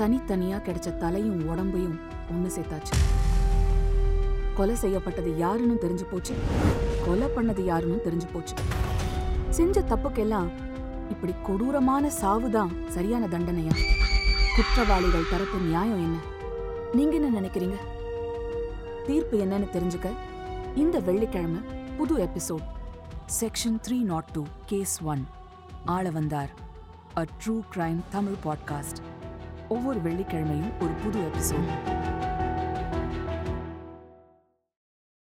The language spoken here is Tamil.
தனித்தனியா கிடைச்ச தலையும் உடம்பையும் ஒண்ணு சேர்த்தாச்சு. கொலை செய்யப்பட்டது யாருன்னு தெரிஞ்சு போச்சு, கொலை பண்ணது யாருன்னு தெரிஞ்சு போச்சு. செஞ்ச தப்புக்கெல்லாம் இப்படி கொடூரமான சாவுதான் சரியான தண்டனையா? குற்றவாளிகள் தரப்பு நியாயம் என்ன? நீங்க என்ன நினைக்கிறீங்க? தீர்ப்பு என்னன்னு தெரிஞ்சுக்க இந்த வெள்ளிக்கிழமை புது episode section 302 case 1 Aalavandar, A True Crime Tamil Podcast. ஒவ்வொரு வெள்ளிக்கிழமையும் ஒரு புது எபிசோட்.